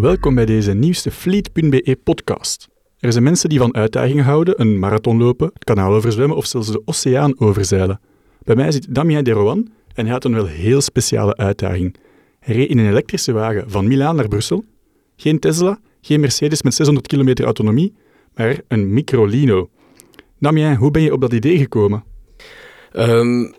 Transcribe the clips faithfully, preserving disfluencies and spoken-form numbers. Welkom bij deze nieuwste Fleet.be podcast. Er zijn mensen die van uitdagingen houden, een marathon lopen, het kanaal overzwemmen of zelfs de oceaan overzeilen. Bij mij zit Damien Deroanne en hij had een wel heel speciale uitdaging. Hij reed in een elektrische wagen van Milaan naar Brussel. Geen Tesla, geen Mercedes met zeshonderd kilometer autonomie, maar een Microlino. Damien, hoe ben je op dat idee gekomen? Um...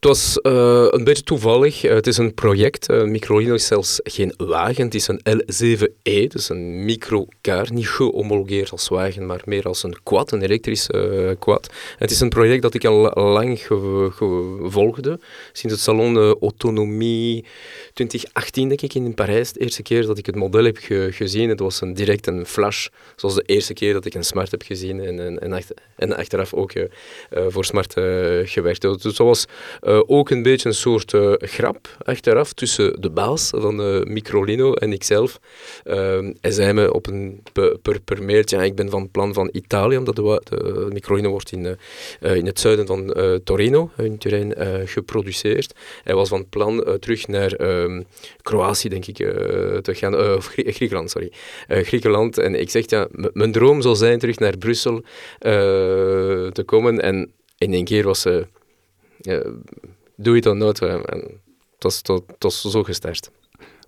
Het was uh, een beetje toevallig. Uh, het is een project. Uh, Microlino is zelfs geen wagen. Het is een L zeven E, dus een microcar. Niet gehomologeerd als wagen, maar meer als een quad, een elektrisch uh, quad. Het is een project dat ik al lang ge- ge- volgde. Sinds het Salon uh, Autonomie twintig achttien, denk ik, in Parijs. De eerste keer dat ik het model heb ge- gezien. Het was een, direct een flash. Zoals de eerste keer dat ik een Smart heb gezien. En, en, en, achter- en achteraf ook uh, uh, voor Smart uh, gewerkt. Dus dat was... Uh, ook een beetje een soort uh, grap achteraf tussen de baas van uh, Microlino en ikzelf. Uh, en zei me op een per, per, per mailtje, ja, ik ben van plan van Italië, omdat de, wa- de Microlino wordt in, uh, in het zuiden van uh, Torino, in Turijn, uh, geproduceerd. Hij was van plan uh, terug naar um, Kroatië, denk ik, uh, te gaan, uh, of Grie- Griekenland, sorry. Uh, Griekenland. En ik zeg, ja, m- mijn droom zou zijn terug naar Brussel uh, te komen. En in één keer was ze... Uh, Uh, doe het dan nooit. Dat is zo gestart.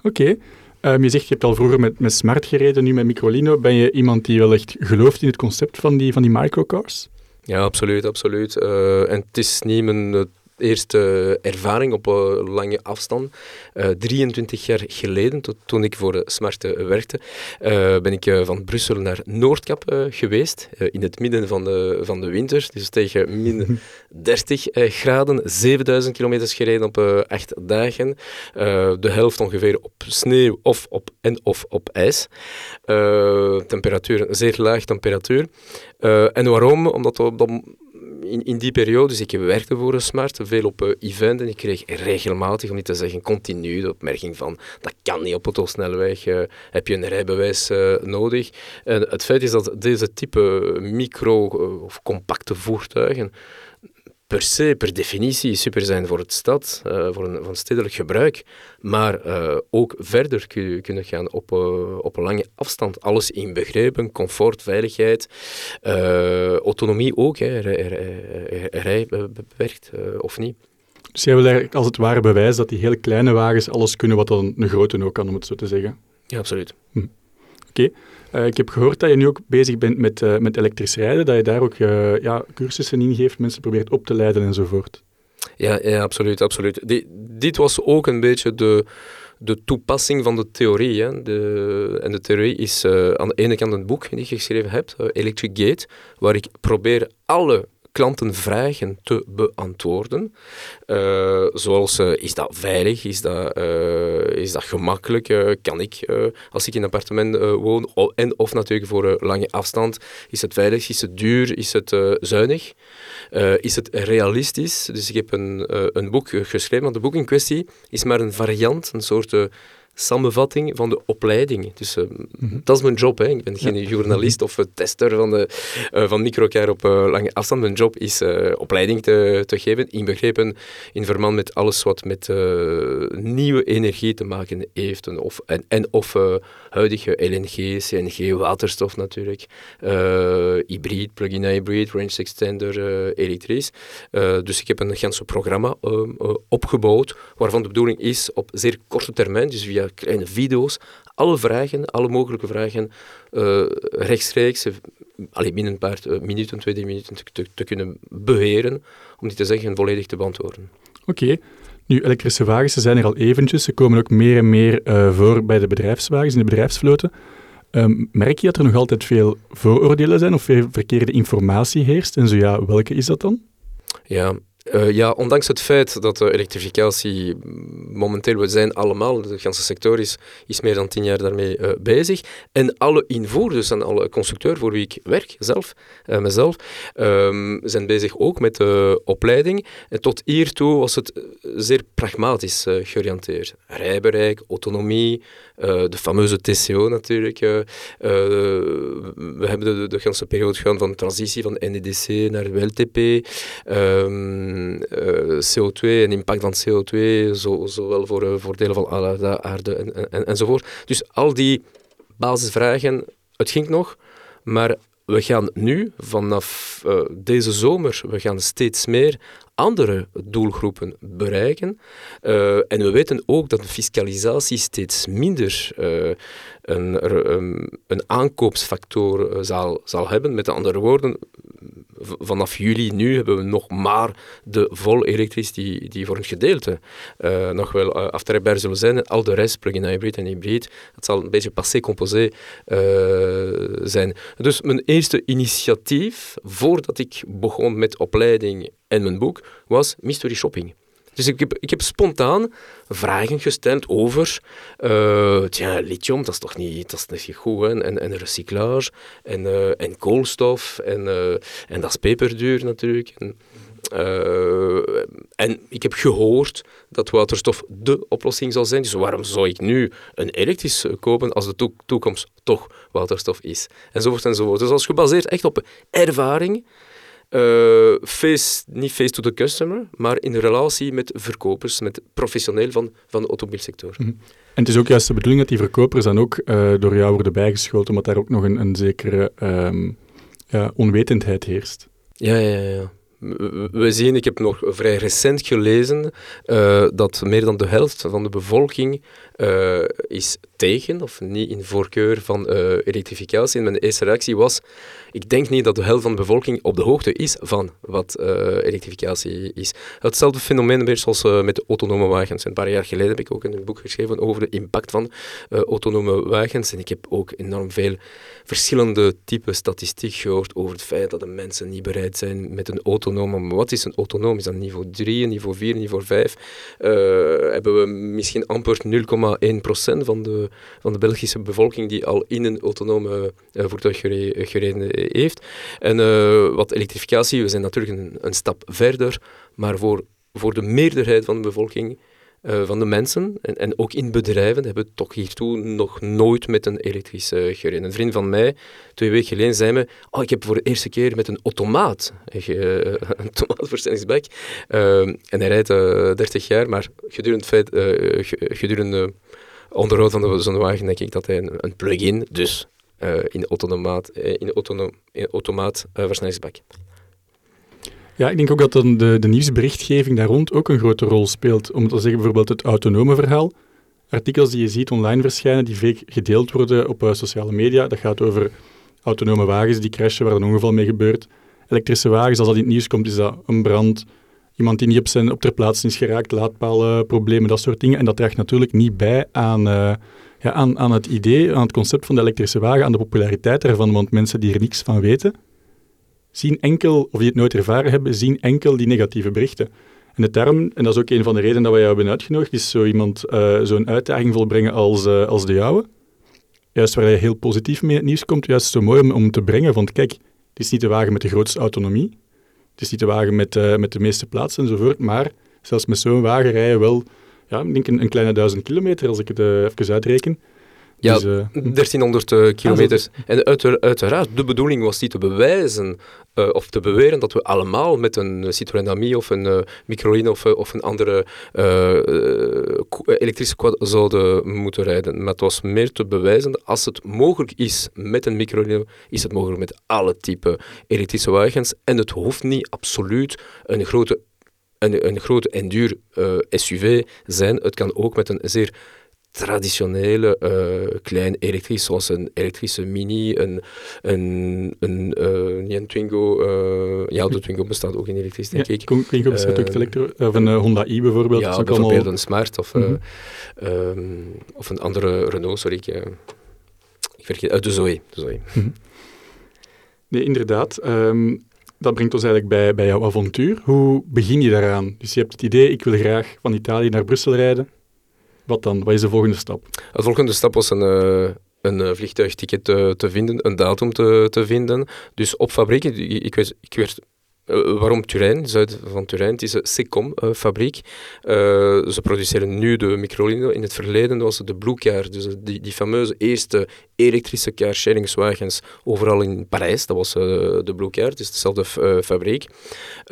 Oké. Okay. Um, je zegt, je hebt al vroeger met, met Smart gereden, nu met Microlino. Ben je iemand die wel echt gelooft in het concept van die, van die microcars? Ja, absoluut, absoluut. Uh, en het is niet mijn... Uh, Eerste ervaring op lange afstand. Uh, drieëntwintig jaar geleden, tot, toen ik voor Smart uh, werkte, uh, ben ik uh, van Brussel naar Noordkap uh, geweest, uh, in het midden van de, van de winter, dus tegen min dertig uh, graden, zevenduizend kilometers gereden op uh, acht dagen, uh, de helft ongeveer op sneeuw of op, en of op ijs. Uh, temperatuur, een zeer laag temperatuur. Uh, en waarom? Omdat we op dat In, in die periode, dus ik werkte voor Smart, veel op uh, event en ik kreeg regelmatig, om niet te zeggen continu, de opmerking van dat kan niet op autosnelweg, uh, heb je een rijbewijs uh, nodig. En het feit is dat deze type micro- uh, of compacte voertuigen per se, per definitie, super zijn voor het stad, uh, voor, een, voor een stedelijk gebruik, maar uh, ook verder kun, kunnen gaan op, uh, op een lange afstand. Alles inbegrepen, comfort, veiligheid, uh, autonomie ook, hè, rij, rij, rij beperkt uh, of niet. Dus jij wil eigenlijk als het ware bewijs dat die hele kleine wagens alles kunnen wat dan een grote ook kan, om het zo te zeggen? Ja, absoluut. Hm. Oké. Okay. Uh, ik heb gehoord dat je nu ook bezig bent met, uh, met elektrisch rijden, dat je daar ook uh, ja, cursussen in geeft, mensen probeert op te leiden enzovoort. Ja, ja absoluut. absoluut. Die, dit was ook een beetje de, de toepassing van de theorie. Hè. De, en de theorie is uh, aan de ene kant een boek die ik geschreven heb, uh, Electric Gate, waar ik probeer alle klantenvragen te beantwoorden. Uh, zoals, uh, is dat veilig? Is dat, uh, is dat gemakkelijk? Uh, kan ik, uh, als ik in een appartement uh, woon, o- en of natuurlijk voor uh, lange afstand, is het veilig? Is het duur? Is het uh, zuinig? Uh, is het realistisch? Dus ik heb een, uh, een boek geschreven, maar de boek in kwestie is maar een variant, een soort... Uh, samenvatting van de opleiding. Dus uh, mm-hmm. dat is mijn job. Hè. Ik ben geen ja. journalist of uh, tester van, de, uh, van microcar op uh, lange afstand. Mijn job is uh, opleiding te, te geven, inbegrepen in verband met alles wat met uh, nieuwe energie te maken heeft. En of, en, en of uh, huidige L N G, C N G, waterstof natuurlijk, uh, hybrid, plug-in hybrid, range extender, uh, elektrisch. Uh, dus ik heb een ganse programma uh, uh, opgebouwd, waarvan de bedoeling is op zeer korte termijn, dus via kleine video's, alle vragen, alle mogelijke vragen, uh, rechtstreeks, uh, alleen binnen een paar uh, minuten, twee, drie minuten te, te kunnen beheren, om die te zeggen volledig te beantwoorden. Oké. Okay. Nu, elektrische wagens, ze zijn er al eventjes, ze komen ook meer en meer uh, voor bij de bedrijfswagens, in de bedrijfsvloten. Um, merk je dat er nog altijd veel vooroordelen zijn of veel verkeerde informatie heerst? En zo ja, welke is dat dan? Ja, Uh, ja, ondanks het feit dat de elektrificatie momenteel, we zijn allemaal, de hele sector is, is meer dan tien jaar daarmee uh, bezig. En alle invoerders en alle constructeurs voor wie ik werk, zelf, uh, mezelf, um, zijn bezig ook met uh, opleiding. En tot hiertoe was het zeer pragmatisch uh, georiënteerd. Rijbereik, autonomie, uh, de fameuze T C O natuurlijk. Uh, uh, we hebben de, de hele periode gehad van transitie van N E D C naar W L T P. Um, um, uh, C O twee en impact van C O twee, zo, zowel voor uh, voordelen van aarde, aarde en, en, enzovoort. Dus al die basisvragen, het ging nog, maar we gaan nu, vanaf uh, deze zomer, we gaan steeds meer andere doelgroepen bereiken. Uh, en we weten ook dat de fiscalisatie steeds minder uh, een, um, een aankoopsfactor uh, zal, zal hebben. Met andere woorden, v- vanaf juli nu hebben we nog maar de vol elektrisch die, die voor een gedeelte uh, nog wel uh, aftrekbaar zullen zijn. Al de rest, plug-in hybrid en hybrid, dat zal een beetje passé composé uh, zijn. Dus mijn eerste initiatief, voordat ik begon met opleiding en mijn boek, was mystery shopping. Dus ik heb, ik heb spontaan vragen gesteld over uh, tja, lithium, dat is toch niet, dat is toch niet goed, hè? En, en recyclage, en, uh, en koolstof, en, uh, en dat is peperduur natuurlijk. En, uh, en ik heb gehoord dat waterstof de oplossing zal zijn, dus waarom zou ik nu een elektrisch kopen als de to- toekomst toch waterstof is? Enzovoort enzovoort. Dus dat is gebaseerd echt op ervaring. Uh, face, niet face to the customer, maar in relatie met verkopers, met professioneel van, van de automobielsector. Mm-hmm. En het is ook juist de bedoeling dat die verkopers dan ook uh, door jou worden bijgeschold, omdat daar ook nog een, een zekere um, ja, onwetendheid heerst. Ja, ja, ja. We zien, ik heb nog vrij recent gelezen uh, dat meer dan de helft van de bevolking uh, is tegen of niet in voorkeur van uh, elektrificatie. En mijn eerste reactie was, ik denk niet dat de helft van de bevolking op de hoogte is van wat uh, elektrificatie is. Hetzelfde fenomeen weer zoals uh, met autonome wagens. Een paar jaar geleden heb ik ook een boek geschreven over de impact van uh, autonome wagens. En ik heb ook enorm veel verschillende typen statistiek gehoord over het feit dat de mensen niet bereid zijn met een auto. Maar wat is een autonoom? Is dat niveau drie, niveau vier, niveau vijf? Uh, hebben we misschien amper nul komma één procent van de, van de Belgische bevolking die al in een autonome uh, voertuig gere- gereden heeft. En uh, wat elektrificatie, we zijn natuurlijk een, een stap verder, maar voor, voor de meerderheid van de bevolking, uh, van de mensen, en, en ook in bedrijven, hebben we toch hiertoe nog nooit met een elektrisch uh, gereden. Een vriend van mij, twee weken geleden, zei me, oh, ik heb voor de eerste keer met een automaat, uh, een tomaatversnellingsbak, uh, en hij rijdt uh, dertig jaar, maar gedurende het uh, gedurende uh, onderhoud van de zonnewagen denk ik dat hij een, een plug-in, dus uh, in automaat, uh, in autono- in automaat uh, versnellingsbak. Ja, ik denk ook dat dan de, de nieuwsberichtgeving daar rond ook een grote rol speelt. Om te zeggen, bijvoorbeeld het autonome verhaal. Artikels die je ziet online verschijnen, die vaak gedeeld worden op uh, sociale media. Dat gaat over autonome wagens die crashen, waar een ongeval mee gebeurt. Elektrische wagens, als dat in het nieuws komt, is dat een brand. Iemand die niet op, zijn, op ter plaatse is geraakt, laadpaalproblemen, dat soort dingen. En dat draagt natuurlijk niet bij aan, uh, ja, aan, aan het idee, aan het concept van de elektrische wagen, aan de populariteit daarvan. Want mensen die er niks van weten, zien enkel, of die het nooit ervaren hebben, zien enkel die negatieve berichten. En de term, en dat is ook een van de redenen dat wij jou hebben uitgenodigd, is zo iemand uh, zo'n uitdaging volbrengen als, uh, als de jouwe. Juist waar je heel positief mee in het nieuws komt, juist zo mooi om, om te brengen, want kijk, het is niet de wagen met de grootste autonomie, het is niet de wagen met, uh, met de meeste plaatsen enzovoort, maar zelfs met zo'n wagen rij je wel, ja, ik denk een, een kleine duizend kilometer, als ik het uh, even uitreken. Ja, dus, uh, dertienhonderd uh, kilometers. Ah, en uitera- uiteraard, de bedoeling was niet te bewijzen uh, of te beweren dat we allemaal met een Citroën Ami of een uh, Microlino of, uh, of een andere uh, elektrische quad zouden moeten rijden. Maar het was meer te bewijzen, als het mogelijk is met een Microlino, is het mogelijk met alle typen elektrische wagens. En het hoeft niet absoluut een grote, een, een grote en duur uh, S U V zijn. Het kan ook met een zeer traditionele, uh, klein elektrisch, zoals een elektrische Mini, een, een, een, uh, niet een Twingo, uh, ja, de Twingo bestaat ook in elektrisch, denk ja, ik. Twingo bestaat uh, ook in elektro, of een uh, Honda-i bijvoorbeeld. Ja, dat is ook bijvoorbeeld allemaal een Smart of, uh, mm-hmm. um, of een andere Renault, sorry, ik, uh, ik vergeet, uh, de Zoe. De Zoe. Mm-hmm. Nee, inderdaad. Um, dat brengt ons eigenlijk bij, bij jouw avontuur. Hoe begin je daaraan? Dus je hebt het idee, ik wil graag van Italië naar Brussel rijden. Wat dan? Wat is de volgende stap? De volgende stap was een, uh, een vliegtuigticket te, te vinden, een datum te, te vinden. Dus op fabriek, ik, ik werd, ik werd Uh, waarom Turijn, zuid van Turijn? Het is een C COM-fabriek. Uh, uh, ze produceren nu de Microlino. In het verleden was het de Blue car, dus die, die fameuze eerste elektrische car-sharingswagens overal in Parijs. Dat was uh, de Blue car, het is dezelfde f- uh, fabriek.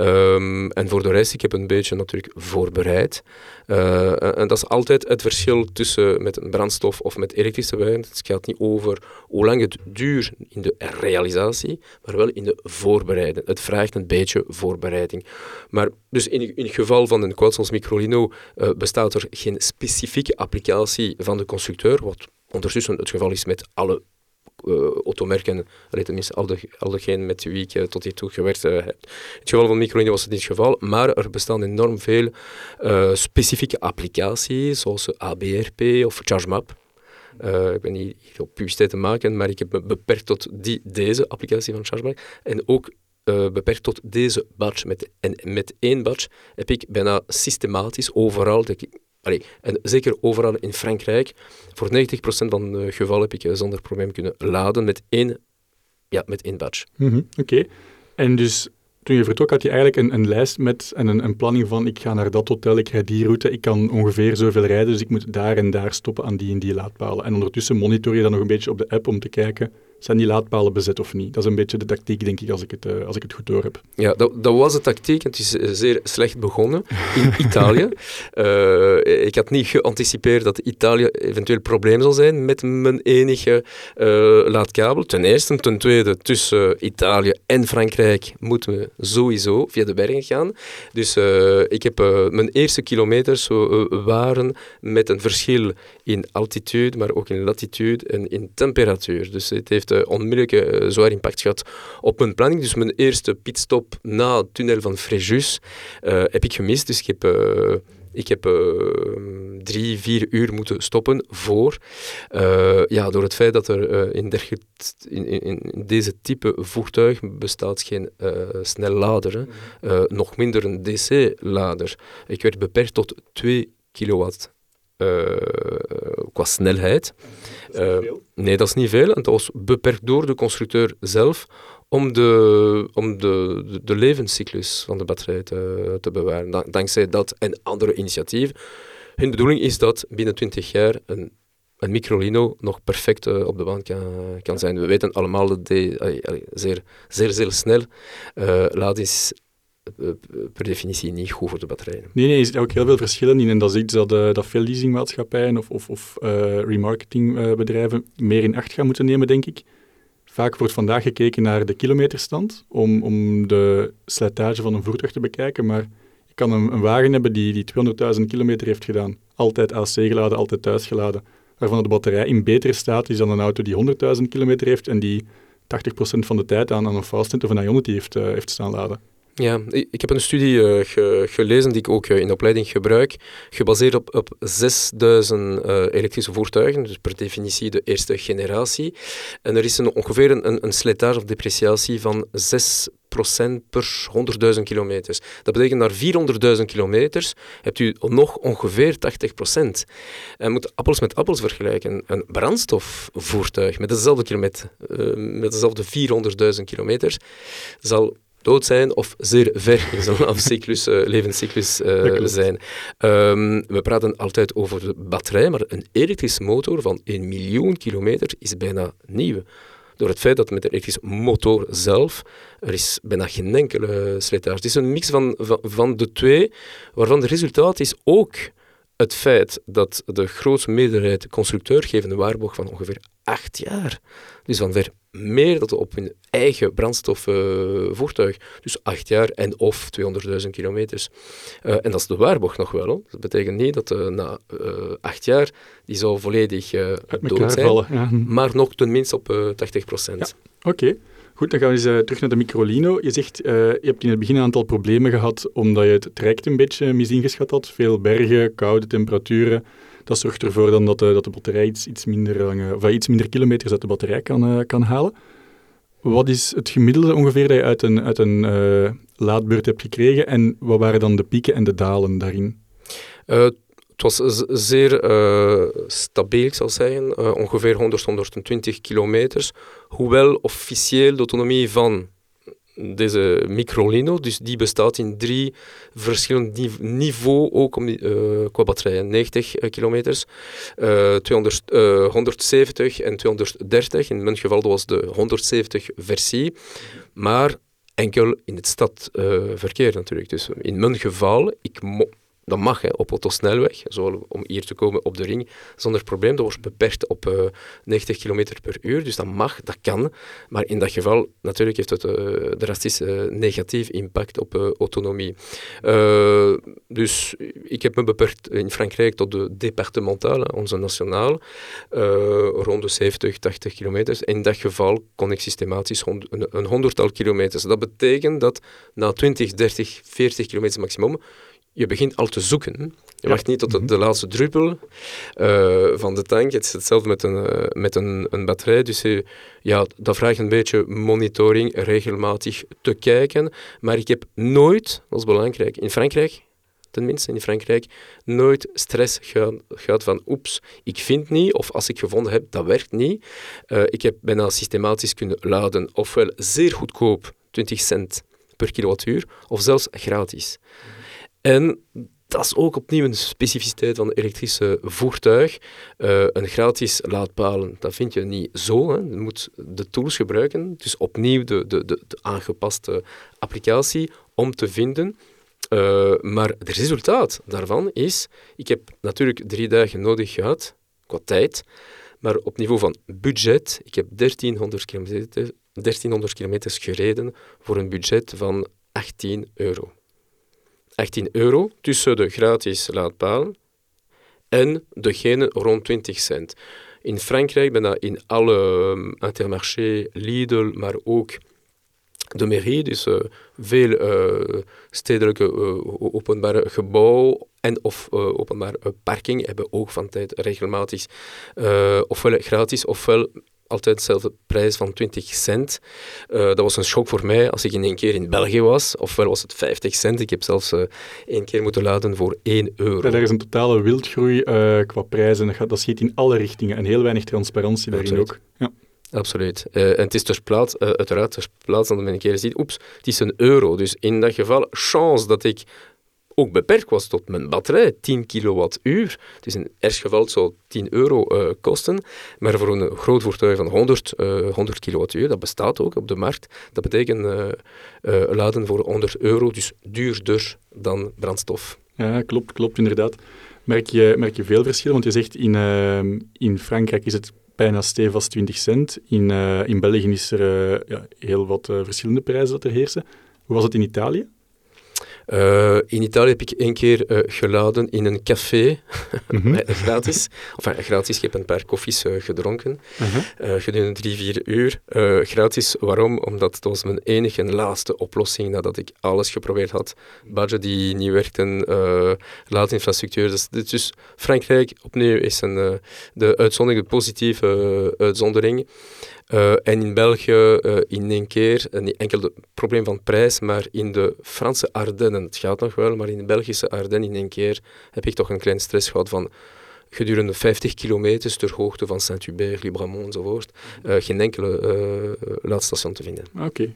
Um, en voor de rest, ik heb een beetje natuurlijk voorbereid. Uh, en, en dat is altijd het verschil tussen met een brandstof of met elektrische wagens. Het gaat niet over hoe lang het duurt in de realisatie, maar wel in de voorbereiding. Het vraagt een beetje voorbereiding. Maar dus in, in het geval van een Quadsols Microlino uh, bestaat er geen specifieke applicatie van de constructeur, wat ondertussen het geval is met alle uh, automerken, allee, tenminste al, de, al degenen met wie ik uh, tot hiertoe gewerkt heb. Uh, in het geval van Microlino was het niet het geval, maar er bestaan enorm veel uh, specifieke applicaties, zoals A B R P of Chargemap. Uh, ik ben hier op publiciteit te maken, maar ik heb me beperkt tot die, deze applicatie van Chargemap. En ook uh, beperkt tot deze badge. Met, en met één badge heb ik bijna systematisch overal... Dat ik, allee, en zeker overal in Frankrijk, voor negentig procent van de gevallen heb ik uh, zonder probleem kunnen laden met één, ja, met één badge. Mm-hmm, Oké. Okay. En dus... Toen je vertrok had je eigenlijk een, een lijst met en een, een planning van ik ga naar dat hotel, ik ga die route, ik kan ongeveer zoveel rijden, dus ik moet daar en daar stoppen aan die en die laadpalen. En ondertussen monitor je dan nog een beetje op de app om te kijken, zijn die laadpalen bezet of niet? Dat is een beetje de tactiek, denk ik, als ik het, uh, als ik het goed door heb. Ja, dat, dat was de tactiek. Het is zeer slecht begonnen in Italië. Uh, ik had niet geanticipeerd dat Italië eventueel probleem zal zijn met mijn enige uh, laadkabel. Ten eerste. Ten tweede, tussen Italië en Frankrijk moeten we sowieso via de bergen gaan. Dus uh, ik heb uh, mijn eerste kilometers uh, waren met een verschil in altitude, maar ook in latitude en in temperatuur. Dus het heeft Uh, onmiddellijk uh, zwaar impact gehad op mijn planning. Dus mijn eerste pitstop na het tunnel van Fréjus uh, heb ik gemist. Dus ik heb, uh, ik heb uh, drie, vier uur moeten stoppen voor. Uh, ja, door het feit dat er uh, in, derge, in, in, in deze type voertuig bestaat geen uh, snellader. Hè. Uh, nog minder een D C-lader. Ik werd beperkt tot twee kilowatt. Uh, qua snelheid. Dat is niet veel. Uh, nee, dat is niet veel. En dat was beperkt door de constructeur zelf om de, om de, de, de levenscyclus van de batterij te, te bewaren. Dan, dankzij dat en andere initiatieven. Hun bedoeling is dat binnen twintig jaar een, een Microlino nog perfect uh, op de baan kan, kan zijn. We weten allemaal dat die allee, allee, zeer, zeer, zeer snel uh, laat is per definitie niet goed voor de batterijen. Nee, nee, er zitten ook heel veel verschillen in. En dat is iets dat, uh, dat veel leasingmaatschappijen of, of, of uh, remarketingbedrijven meer in acht gaan moeten nemen, denk ik. Vaak wordt vandaag gekeken naar de kilometerstand om, om de slijtage van een voertuig te bekijken. Maar je kan een, een wagen hebben die, die tweehonderdduizend kilometer heeft gedaan. Altijd A C geladen, altijd thuis geladen. Waarvan de batterij in betere staat is dan een auto die honderdduizend kilometer heeft en die tachtig procent van de tijd aan, aan een Fastnet of een Ionity heeft, uh, heeft staan laden. Ja, ik heb een studie uh, ge, gelezen die ik ook uh, in de opleiding gebruik, gebaseerd op, op zesduizend uh, elektrische voertuigen, dus per definitie de eerste generatie. En er is een, ongeveer een, een slijtage of depreciatie van zes procent per honderdduizend kilometers. Dat betekent naar vierhonderdduizend kilometers hebt u nog ongeveer tachtig procent. En moet appels met appels vergelijken. Een brandstofvoertuig met dezelfde, kilometer, uh, met dezelfde vierhonderdduizend kilometers zal dood zijn of zeer ver in zo'n afcyclus, uh, levenscyclus uh, zijn. Um, we praten altijd over de batterij, maar een elektrische motor van een miljoen kilometer is bijna nieuw. Door het feit dat met de elektrische motor zelf, er is bijna geen enkele slijtage. Het is een mix van, van, van de twee, waarvan het resultaat is ook het feit dat de grootste meerderheid de constructeur geeft een waarborg van ongeveer acht jaar. Dus van ver meer dan op hun eigen brandstofvoertuig. Uh, dus acht jaar en of tweehonderdduizend kilometers. Uh, en dat is de waarborg nog wel. Hoor. Dat betekent niet dat uh, na uh, acht jaar die zou volledig uh, dood zijn. Vallen, ja. Maar nog tenminste op uh, tachtig procent. Ja, Oké. Okay. Goed, dan gaan we eens uh, terug naar de Microlino. Je zegt, uh, je hebt in het begin een aantal problemen gehad omdat je het traject een beetje misingeschat had. Veel bergen, koude temperaturen. Dat zorgt ervoor dan dat, de, dat de batterij iets, iets, minder lange, of iets minder kilometers uit de batterij kan, uh, kan halen. Wat is het gemiddelde ongeveer dat je uit een, uit een uh, laadbeurt hebt gekregen? En wat waren dan de pieken en de dalen daarin? Uh, het was z- zeer uh, stabiel, ik zal zeggen. Uh, ongeveer honderd, honderdtwintig kilometers. Hoewel officieel de autonomie van deze Microlino, dus die bestaat in drie verschillende niveaus, ook om die, uh, qua batterijen, negentig kilometers, uh, tweehonderd, uh, honderdzeventig en tweehonderddertig. In mijn geval was de honderdzeventig versie, maar enkel in het stadverkeer uh, natuurlijk. Dus in mijn geval, ik mo- dat mag hè, op autosnelweg, zo om hier te komen op de ring, zonder probleem. Dat wordt beperkt op uh, negentig kilometer per uur, dus dat mag, dat kan. Maar in dat geval, natuurlijk heeft het uh, drastisch uh, negatief impact op uh, autonomie. Uh, dus ik heb me beperkt in Frankrijk tot de departementale, onze nationaal, uh, rond de zeventig, tachtig kilometers. En in dat geval kon ik systematisch hond- een, een honderdtal kilometers. Dat betekent dat na twintig, dertig, veertig kilometer maximum, je begint al te zoeken. Je wacht niet tot de, de laatste druppel uh, van de tank. Het is hetzelfde met een, uh, met een, een batterij. Dus uh, ja, dat vraagt een beetje monitoring, regelmatig te kijken. Maar ik heb nooit, dat is belangrijk, in Frankrijk, tenminste in Frankrijk, nooit stress gehad, gehad van oeps, ik vind niet, of als ik gevonden heb, dat werkt niet. Uh, ik heb bijna systematisch kunnen laden, ofwel zeer goedkoop, twintig cent per kilowattuur, of zelfs gratis. En dat is ook opnieuw een specificiteit van het elektrische voertuig. Uh, een gratis laadpalen, dat vind je niet zo. Hè. Je moet de tools gebruiken, dus opnieuw de, de, de, de aangepaste applicatie om te vinden. Uh, maar het resultaat daarvan is, ik heb natuurlijk drie dagen nodig gehad, qua tijd, maar op niveau van budget, ik heb dertienhonderd kilometer gereden voor een budget van achttien euro. achttien euro tussen de gratis laadpalen en degene rond twintig cent. In Frankrijk, bijna in alle um, Intermarché, Lidl, maar ook de mairie, dus uh, veel uh, stedelijke uh, openbare gebouwen en of uh, openbare uh, parking hebben ook van tijd regelmatig uh, ofwel gratis ofwel altijd dezelfde prijs van twintig cent. Uh, dat was een schok voor mij als ik in één keer in België was. Ofwel was het vijftig cent. Ik heb zelfs uh, één keer moeten laden voor één euro. Ja, er is een totale wildgroei uh, qua prijzen. Dat, gaat, dat schiet in alle richtingen en heel weinig transparantie daarin. Absoluut. Ook. Ja. Absoluut. Uh, en het is ter plaats, uh, uiteraard ter plaats dat men een keer ziet, oeps, het is een euro. Dus in dat geval, chance dat ik ook beperkt was tot mijn batterij, tien kilowattuur. Het is in het ergste geval zo tien euro uh, kosten, maar voor een groot voertuig van honderd kilowattuur, dat bestaat ook op de markt, dat betekent uh, uh, laden voor honderd euro, dus duurder dan brandstof. Ja, klopt, klopt, inderdaad. Merk je, merk je veel verschil, want je zegt in, uh, in Frankrijk is het bijna stevast twintig cent, in, uh, in België is er uh, ja, heel wat uh, verschillende prijzen dat er heersen. Hoe was het in Italië? Uh, in Italië heb ik één keer uh, geladen in een café, mm-hmm. gratis. Enfin, gratis, ik heb een paar koffies uh, gedronken, mm-hmm. uh, gedurende drie, vier uur. Uh, gratis, waarom? Omdat het was mijn enige en laatste oplossing nadat ik alles geprobeerd had. Budget die niet werkte, uh, laadinfrastructuur. Dus, dus Frankrijk opnieuw is een, uh, de uitzondering, de positieve uh, uitzondering. Uh, en in België uh, in één keer, uh, niet enkel het probleem van prijs, maar in de Franse Ardennen, het gaat nog wel, maar in de Belgische Ardennen in één keer heb ik toch een klein stress gehad van gedurende vijftig kilometer ter hoogte van Saint-Hubert, Libremont enzovoort, uh, geen enkele uh, laadstation te vinden. Oké. Okay.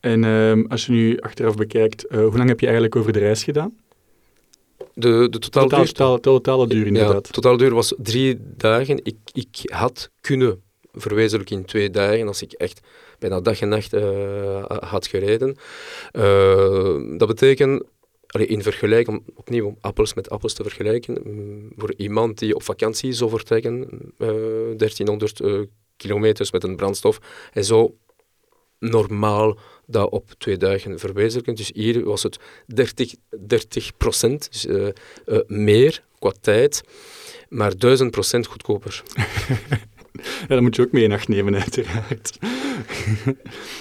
En uh, als je nu achteraf bekijkt, uh, hoe lang heb je eigenlijk over de reis gedaan? De, de totale totaal, duur? Totaal, totale duur, inderdaad. Ja, totale duur was drie dagen. Ik, ik had kunnen... verwezenlijk in twee dagen, als ik echt bijna dag en nacht uh, had gereden. Uh, dat betekent, allee, in vergelijking, om, opnieuw om appels met appels te vergelijken, um, voor iemand die op vakantie zou vertrekken, uh, dertienhonderd uh, kilometers met een brandstof, hij zou normaal dat op twee dagen verwezenlijken. Dus hier was het dertig procent dus, uh, uh, meer qua tijd, maar duizend procent goedkoper. Ja, dat moet je ook mee in acht nemen, uiteraard.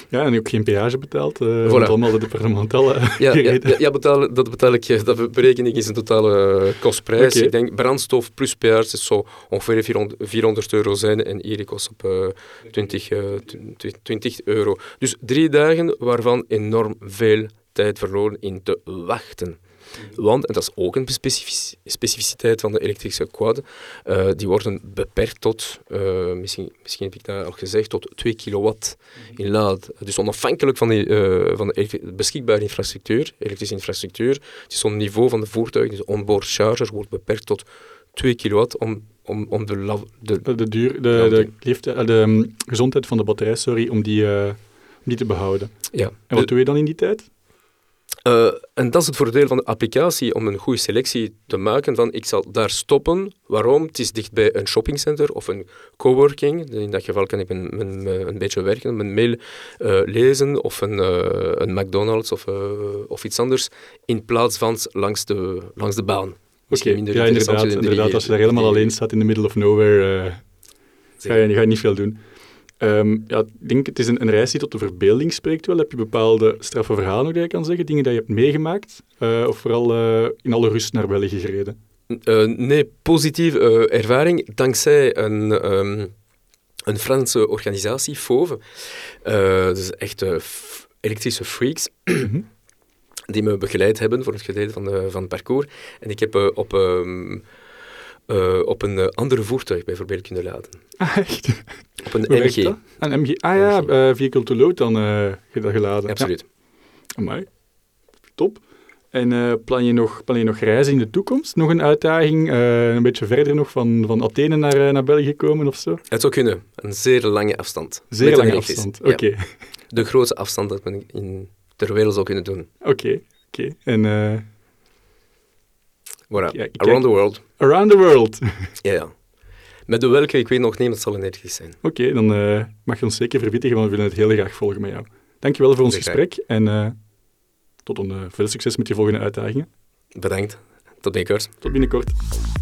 Ja, en ook geen peage betaald. Uh, voilà. Want allemaal de departementale ja, ja, ja betaal, dat betaal ik. Dat bereken ik is een totale uh, kostprijs. Okay. Ik denk, brandstof plus peage zou ongeveer vierhonderd euro zijn. En hier kost op uh, twintig euro. Dus drie dagen waarvan enorm veel tijd verloren in te wachten. Want, en dat is ook een specific- specificiteit van de elektrische quad, uh, die worden beperkt tot, uh, misschien, misschien heb ik dat al gezegd, tot twee kilowatt in laad. Dus onafhankelijk van, die, uh, van de beschikbare infrastructuur, elektrische infrastructuur, het is zo'n niveau van de voertuig, dus onboard charger wordt beperkt tot twee kilowatt om Om, om de, la- de, de, duur, de, de, leeftijd, de gezondheid van de batterij, sorry, om die, uh, om die te behouden. Ja. En wat de, doe je dan in die tijd? Uh, en dat is het voordeel van de applicatie, om een goede selectie te maken van ik zal daar stoppen. Waarom? Het is dichtbij een shoppingcenter of een coworking. In dat geval kan ik een, een, een beetje werken, mijn mail uh, lezen of een, uh, een McDonald's of, uh, of iets anders, in plaats van langs de, langs de baan. Oké, okay. Ja, inderdaad, inderdaad. Als je daar helemaal alleen staat in de middle of nowhere, uh, ga, je, ga je niet veel doen. Um, ja, ik denk, het is een, een reis die tot de verbeelding spreekt wel. Heb je bepaalde straffe verhalen nog die je kan zeggen? Dingen die je hebt meegemaakt? Uh, of vooral uh, in alle rust naar België gereden? Uh, nee, positieve uh, ervaring. Dankzij een... Um, een Franse organisatie, FOVE. Uh, dus echt uh, f- elektrische freaks. Mm-hmm. Die me begeleid hebben voor het gedeelte van, de, van het parcours. En ik heb uh, op, um, uh, op een uh, andere voertuig bijvoorbeeld kunnen laden. Ah, echt? Op een M G. Een M G. Ah ja, M G. Uh, vehicle to load dan uh, geladen. Absoluut. Ja. Amai. Top. En uh, plan, je nog, plan je nog reizen in de toekomst? Nog een uitdaging? Uh, een beetje verder nog van, van Athene naar, uh, naar België komen of zo? Het zou kunnen. Een zeer lange afstand. Zeer Met lange afstand, oké. Okay. Ja. De grootste afstand dat men in... ter wereld zou kunnen doen. Oké, okay, oké. Okay. En... Uh... Voilà. Ja, Around the world. Around the world. ja, ja. Met de welke, ik weet nog niet, dat zal energisch zijn. Oké, okay, dan uh, mag je ons zeker verwittigen, want we willen het heel graag volgen met jou. Dankjewel voor ons Bedankt. gesprek en uh, tot een, uh, veel succes met je volgende uitdagingen. Bedankt. Tot binnenkort. Tot binnenkort.